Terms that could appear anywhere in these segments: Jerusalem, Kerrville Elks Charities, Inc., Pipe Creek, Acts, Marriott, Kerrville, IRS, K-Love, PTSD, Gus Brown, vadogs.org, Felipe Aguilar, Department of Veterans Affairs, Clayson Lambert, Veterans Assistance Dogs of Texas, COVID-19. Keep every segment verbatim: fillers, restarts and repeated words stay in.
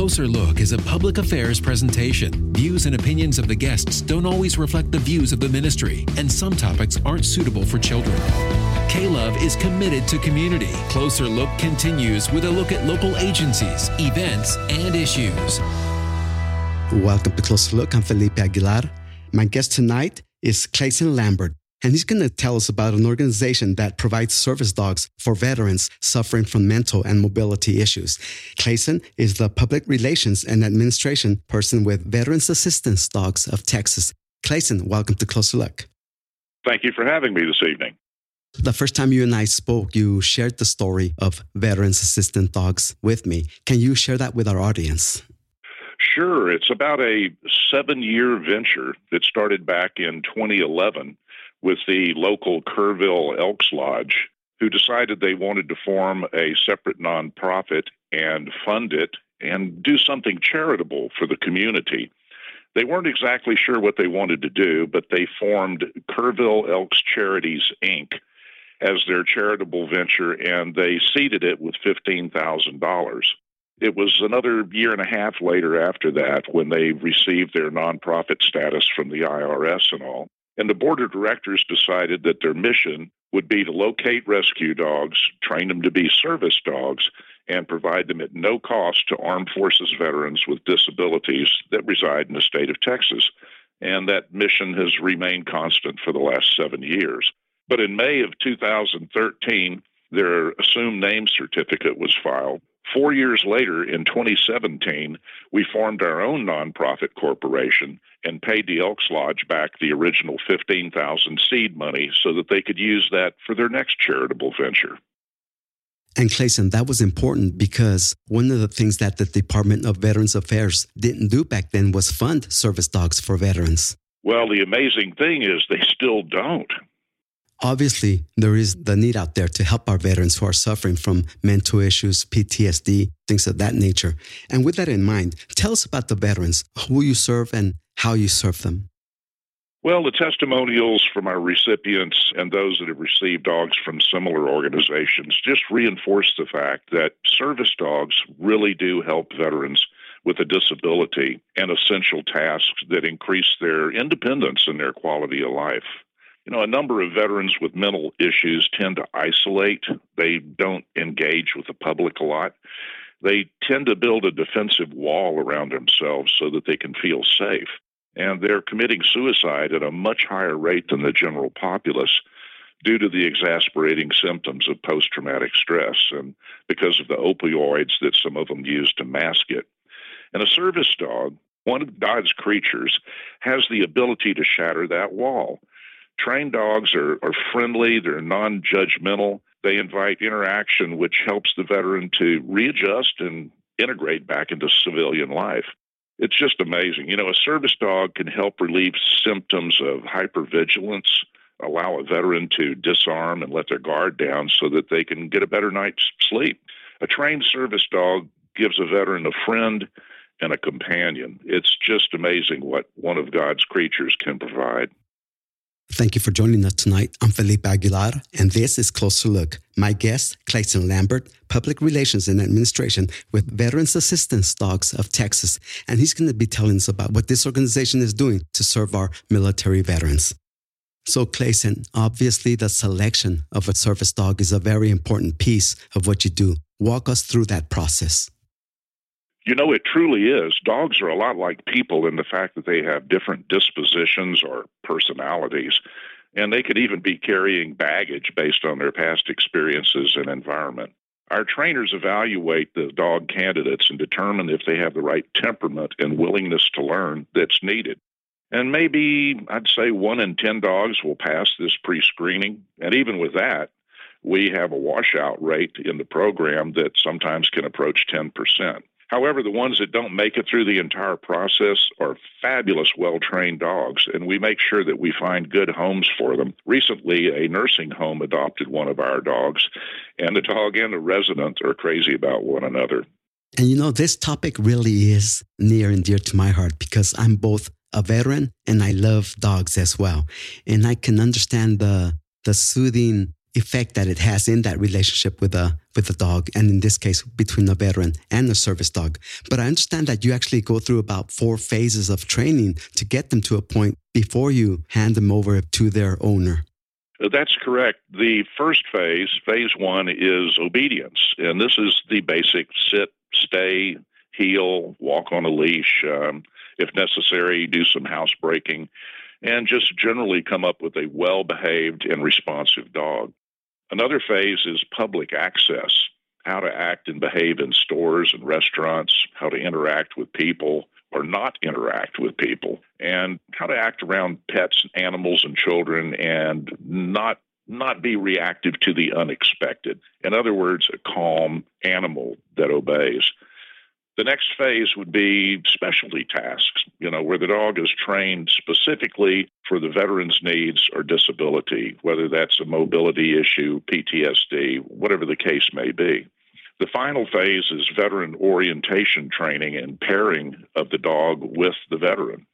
Closer Look is a public affairs presentation. Views and opinions of the guests don't always reflect the views of the ministry, and some topics aren't suitable for children. K-Love is committed to community. Closer Look continues with a look at local agencies, events, and issues. Welcome to Closer Look. I'm Felipe Aguilar. My guest tonight is Clayson Lambert, and he's going to tell us about an organization that provides service dogs for veterans suffering from mental and mobility issues. Clayson is the public relations and administration person with Veterans Assistance Dogs of Texas. Clayson, welcome to Closer Look. Thank you for having me this evening. The first time you and I spoke, you shared the story of Veterans Assistance Dogs with me. Can you share that with our audience? Sure. It's about a seven-year venture that started back in twenty eleven with the local Kerrville Elks Lodge, who decided they wanted to form a separate nonprofit and fund it and do something charitable for the community. They weren't exactly sure what they wanted to do, but they formed Kerrville Elks Charities, Incorporated as their charitable venture, and they seeded it with fifteen thousand dollars. It was another year and a half later after that when they received their nonprofit status from the I R S and all. And the board of directors decided that their mission would be to locate rescue dogs, train them to be service dogs, and provide them at no cost to armed forces veterans with disabilities that reside in the state of Texas. And that mission has remained constant for the last seven years. But in May of two thousand thirteen, their assumed name certificate was filed. Four years later, in twenty seventeen, we formed our own nonprofit corporation and paid the Elks Lodge back the original fifteen thousand dollars seed money so that they could use that for their next charitable venture. And Clayson, that was important because one of the things that the Department of Veterans Affairs didn't do back then was fund service dogs for veterans. Well, the amazing thing is they still don't. Obviously, there is the need out there to help our veterans who are suffering from mental issues, P T S D, things of that nature. And with that in mind, tell us about the veterans, who you serve and how you serve them. Well, the testimonials from our recipients and those that have received dogs from similar organizations just reinforce the fact that service dogs really do help veterans with a disability and essential tasks that increase their independence and their quality of life. You know, a number of veterans with mental issues tend to isolate. They don't engage with the public a lot. They tend to build a defensive wall around themselves so that they can feel safe. And they're committing suicide at a much higher rate than the general populace due to the exasperating symptoms of post-traumatic stress and because of the opioids that some of them use to mask it. And a service dog, one of God's creatures, has the ability to shatter that wall. Trained dogs are, are friendly, they're non-judgmental, they invite interaction, which helps the veteran to readjust and integrate back into civilian life. It's just amazing. You know, a service dog can help relieve symptoms of hypervigilance, allow a veteran to disarm and let their guard down so that they can get a better night's sleep. A trained service dog gives a veteran a friend and a companion. It's just amazing what one of God's creatures can provide. Thank you for joining us tonight. I'm Felipe Aguilar, and this is Closer Look. My guest, Clayson Lambert, Public Relations and Administration with Veterans Assistance Dogs of Texas. And he's going to be telling us about what this organization is doing to serve our military veterans. So, Clayson, obviously the selection of a service dog is a very important piece of what you do. Walk us through that process. You know, it truly is. Dogs are a lot like people in the fact that they have different dispositions or personalities, and they could even be carrying baggage based on their past experiences and environment. Our trainers evaluate the dog candidates and determine if they have the right temperament and willingness to learn that's needed. And maybe, I'd say, one in ten dogs will pass this pre-screening, and even with that, we have a washout rate in the program that sometimes can approach ten percent. However, the ones that don't make it through the entire process are fabulous, well-trained dogs, and we make sure that we find good homes for them. Recently, a nursing home adopted one of our dogs, and the dog and the resident are crazy about one another. And you know, this topic really is near and dear to my heart because I'm both a veteran and I love dogs as well. And I can understand the the soothing effect that it has in that relationship with a with a dog, and in this case between a veteran and a service dog. But I understand that you actually go through about four phases of training to get them to a point before you hand them over to their owner. That's correct. The first phase, phase one, is obedience, and this is the basic sit, stay, heel, walk on a leash, um, if necessary, do some housebreaking, and just generally come up with a well-behaved and responsive dog. Another phase is public access, how to act and behave in stores and restaurants, how to interact with people or not interact with people, and how to act around pets, animals, and children, and not not be reactive to the unexpected. In other words, a calm animal that obeys. The next phase would be specialty tasks, you know, where the dog is trained specifically for the veteran's needs or disability, whether that's a mobility issue, P T S D, whatever the case may be. The final phase is veteran orientation training and pairing of the dog with the veteran.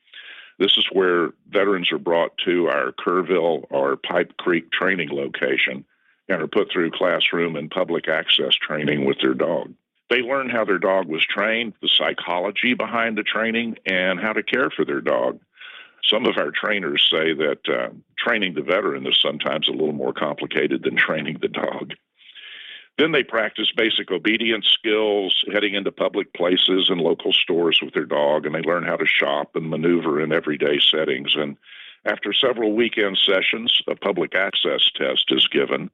This is where veterans are brought to our Kerrville or Pipe Creek training location and are put through classroom and public access training with their dog. They learn how their dog was trained, the psychology behind the training, and how to care for their dog. Some of our trainers say that uh, training the veteran is sometimes a little more complicated than training the dog. Then they practice basic obedience skills, heading into public places and local stores with their dog, and they learn how to shop and maneuver in everyday settings. And after several weekend sessions, a public access test is given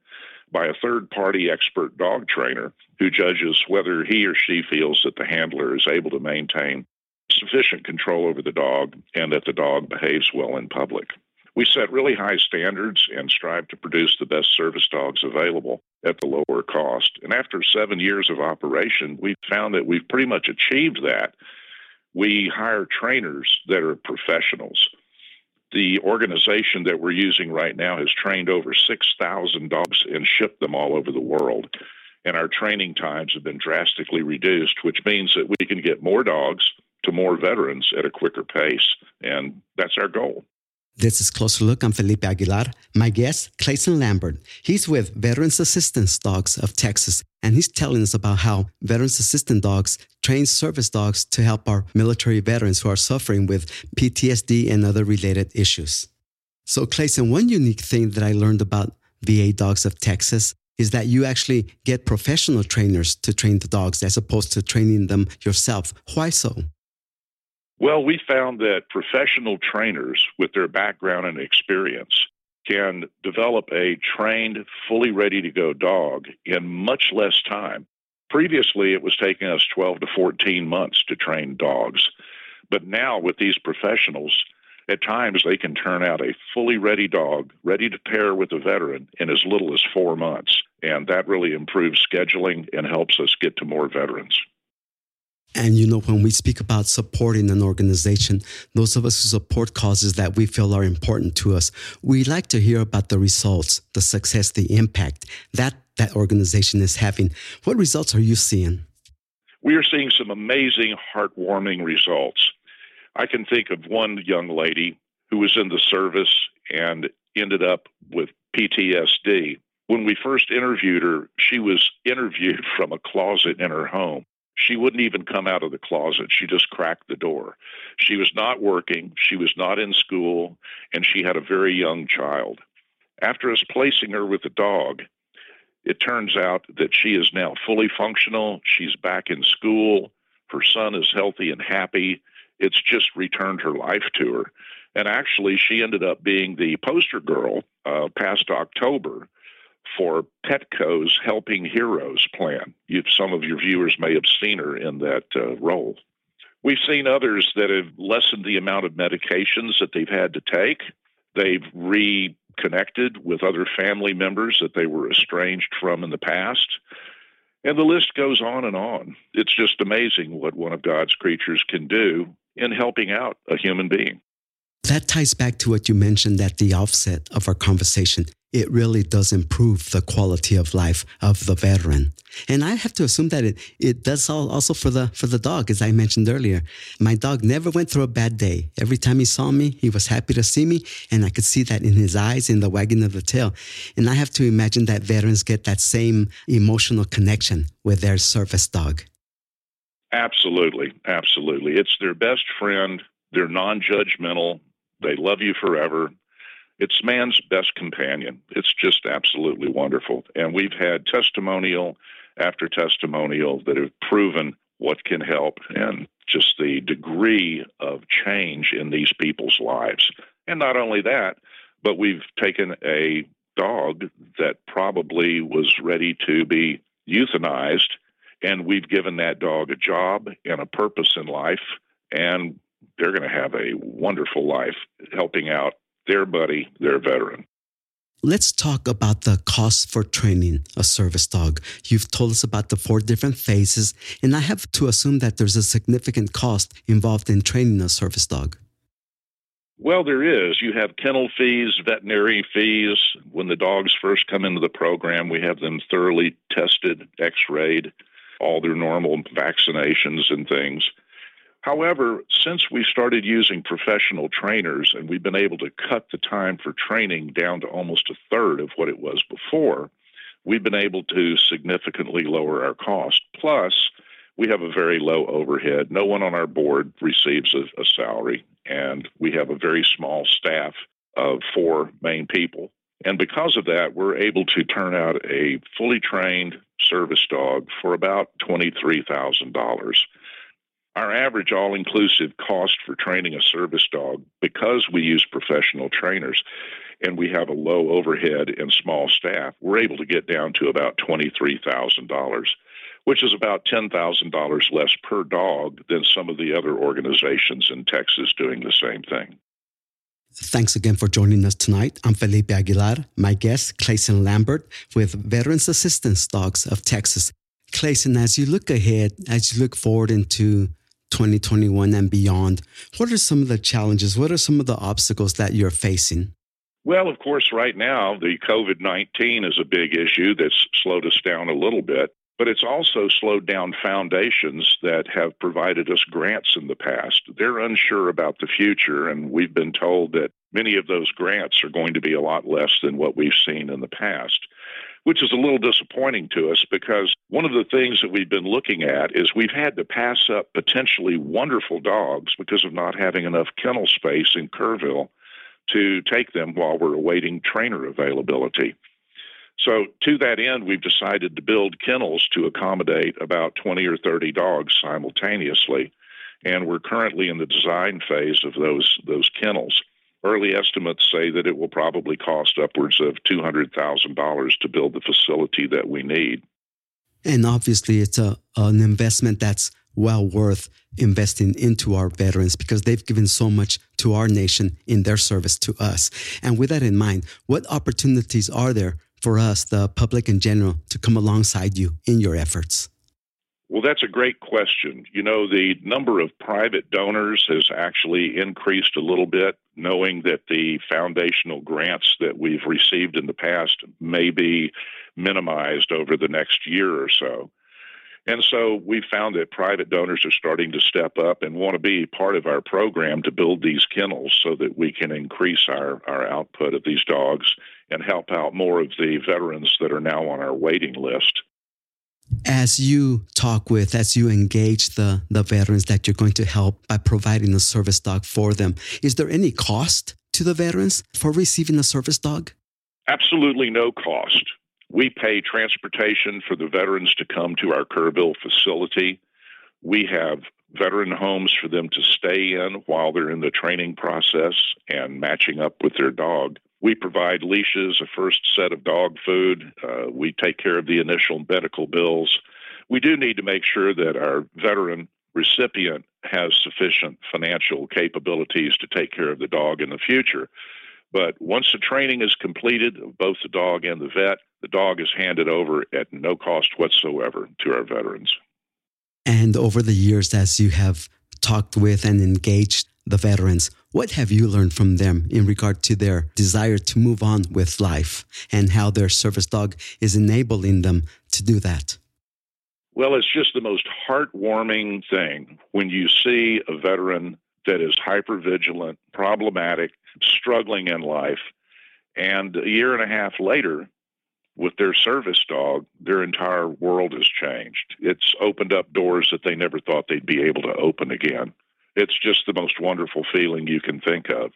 by a third-party expert dog trainer who judges whether he or she feels that the handler is able to maintain sufficient control over the dog and that the dog behaves well in public. We set really high standards and strive to produce the best service dogs available at the lower cost. And after seven years of operation, we found that we've pretty much achieved that. We hire trainers that are professionals. The organization that we're using right now has trained over six thousand dogs and shipped them all over the world. And our training times have been drastically reduced, which means that we can get more dogs to more veterans at a quicker pace. And that's our goal. This is Closer Look. I'm Felipe Aguilar. My guest, Clayson Lambert. He's with Veterans Assistance Dogs of Texas, and he's telling us about how Veterans Assistance Dogs train service dogs to help our military veterans who are suffering with P T S D and other related issues. So, Clayson, one unique thing that I learned about V A Dogs of Texas is that you actually get professional trainers to train the dogs as opposed to training them yourself. Why so? Well, we found that professional trainers with their background and experience can develop a trained, fully ready-to-go dog in much less time. Previously, it was taking us twelve to fourteen months to train dogs. But now with these professionals, at times they can turn out a fully ready dog, ready to pair with a veteran in as little as four months. And that really improves scheduling and helps us get to more veterans. And, you know, when we speak about supporting an organization, those of us who support causes that we feel are important to us, we like to hear about the results, the success, the impact that that organization is having. What results are you seeing? We are seeing some amazing, heartwarming results. I can think of one young lady who was in the service and ended up with P T S D. When we first interviewed her, she was interviewed from a closet in her home. She wouldn't even come out of the closet. She just cracked the door. She was not working. She was not in school, and she had a very young child. After us placing her with the dog, it turns out that she is now fully functional. She's back in school. Her son is healthy and happy. It's just returned her life to her. And actually, she ended up being the poster girl uh, past October for Petco's Helping Heroes plan. You've, some of your viewers may have seen her in that uh, role. We've seen others that have lessened the amount of medications that they've had to take. They've reconnected with other family members that they were estranged from in the past. And the list goes on and on. It's just amazing what one of God's creatures can do in helping out a human being. That ties back to what you mentioned at the offset of our conversation. it really does improve the quality of life of the veteran. And I have to assume that it, it does also for the for the dog, as I mentioned earlier. My dog never went through a bad day. Every time he saw me, he was happy to see me, and I could see that in his eyes, in the wagging of the tail. And I have to imagine that veterans get that same emotional connection with their service dog. Absolutely, absolutely. It's their best friend. They're non-judgmental. They love you forever. It's man's best companion. It's just absolutely wonderful. And we've had testimonial after testimonial that have proven what can help and just the degree of change in these people's lives. And not only that, but we've taken a dog that probably was ready to be euthanized, and we've given that dog a job and a purpose in life, and they're going to have a wonderful life helping out their buddy, their veteran. Let's talk about the cost for training a service dog. You've told us about the four different phases, and I have to assume that there's a significant cost involved in training a service dog. Well, there is. You have kennel fees, veterinary fees. When the dogs first come into the program, we have them thoroughly tested, x-rayed, all their normal vaccinations and things. However, since we started using professional trainers and we've been able to cut the time for training down to almost a third of what it was before, we've been able to significantly lower our cost. Plus, we have a very low overhead. No one on our board receives a, a salary, and we have a very small staff of four main people. And because of that, we're able to turn out a fully trained service dog for about twenty-three thousand dollars. Our average all-inclusive cost for training a service dog, because we use professional trainers and we have a low overhead and small staff, we're able to get down to about twenty-three thousand dollars, which is about ten thousand dollars less per dog than some of the other organizations in Texas doing the same thing. Thanks again for joining us tonight. I'm Felipe Aguilar. My guest, Clayson Lambert, with Veterans Assistance Dogs of Texas. Clayson, as you look ahead, as you look forward into twenty twenty-one and beyond, what are some of the challenges? What are some of the obstacles that you're facing? Well, of course, right now, the covid nineteen is a big issue that's slowed us down a little bit, but it's also slowed down foundations that have provided us grants in the past. They're unsure about the future, and we've been told that many of those grants are going to be a lot less than what we've seen in the past, which is a little disappointing to us because one of the things that we've been looking at is we've had to pass up potentially wonderful dogs because of not having enough kennel space in Kerrville to take them while we're awaiting trainer availability. So to that end, we've decided to build kennels to accommodate about twenty or thirty dogs simultaneously, and we're currently in the design phase of those those kennels. Early estimates say that it will probably cost upwards of two hundred thousand dollars to build the facility that we need. And obviously, it's a, an investment that's well worth investing into our veterans because they've given so much to our nation in their service to us. And with that in mind, what opportunities are there for us, the public in general, to come alongside you in your efforts? Well, that's a great question. You know, the number of private donors has actually increased a little bit, knowing that the foundational grants that we've received in the past may be minimized over the next year or so. And so we found that private donors are starting to step up and want to be part of our program to build these kennels so that we can increase our, our output of these dogs and help out more of the veterans that are now on our waiting list. As you talk with, as you engage the, the veterans that you're going to help by providing a service dog for them, is there any cost to the veterans for receiving a service dog? Absolutely no cost. We pay transportation for the veterans to come to our Kerrville facility. We have veteran homes for them to stay in while they're in the training process and matching up with their dog. We provide leashes, a first set of dog food. Uh, we take care of the initial medical bills. We do need to make sure that our veteran recipient has sufficient financial capabilities to take care of the dog in the future. But once the training is completed of both the dog and the vet, the dog is handed over at no cost whatsoever to our veterans. And over the years, as you have talked with and engaged the veterans, What have you learned from them in regard to their desire to move on with life and how their service dog is enabling them to do that? Well, it's just the most heartwarming thing when you see a veteran that is hypervigilant, problematic, struggling in life, and a year and a half later, with their service dog, their entire world has changed. It's opened up doors that they never thought they'd be able to open again. It's just the most wonderful feeling you can think of.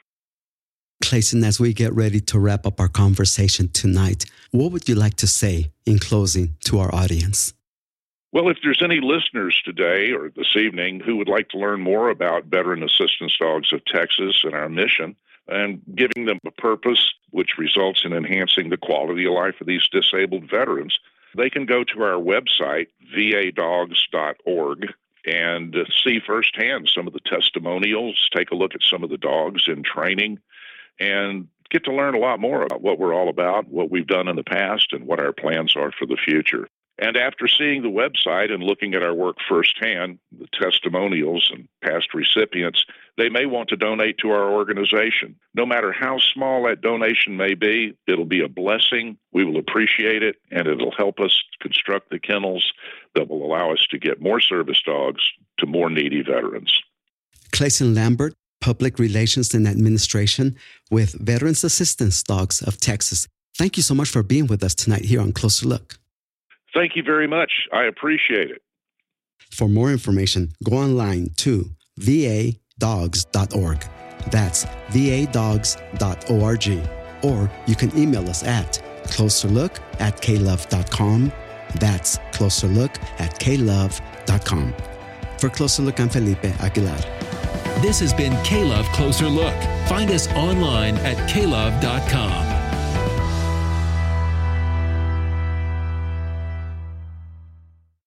Clayson, as we get ready to wrap up our conversation tonight, what would you like to say in closing to our audience? Well, if there's any listeners today or this evening who would like to learn more about Veteran Assistance Dogs of Texas and our mission, and giving them a purpose which results in enhancing the quality of life of these disabled veterans, they can go to our website, v a dogs dot org, and see firsthand some of the testimonials, take a look at some of the dogs in training, and get to learn a lot more about what we're all about, what we've done in the past, and what our plans are for the future. And after seeing the website and looking at our work firsthand, the testimonials and past recipients, they may want to donate to our organization. No matter how small that donation may be, it'll be a blessing. We will appreciate it, and it'll help us construct the kennels that will allow us to get more service dogs to more needy veterans. Clayson Lambert, Public Relations and Administration with Veterans Assistance Dogs of Texas. Thank you so much for being with us tonight here on Closer Look. Thank you very much. I appreciate it. For more information, go online to v a dogs dot org. That's v a dogs dot org. Or you can email us at closer look at k love dot com. That's closer look at k love dot com. For Closer Look, I'm Felipe Aguilar. This has been K-Love Closer Look. Find us online at k love dot com.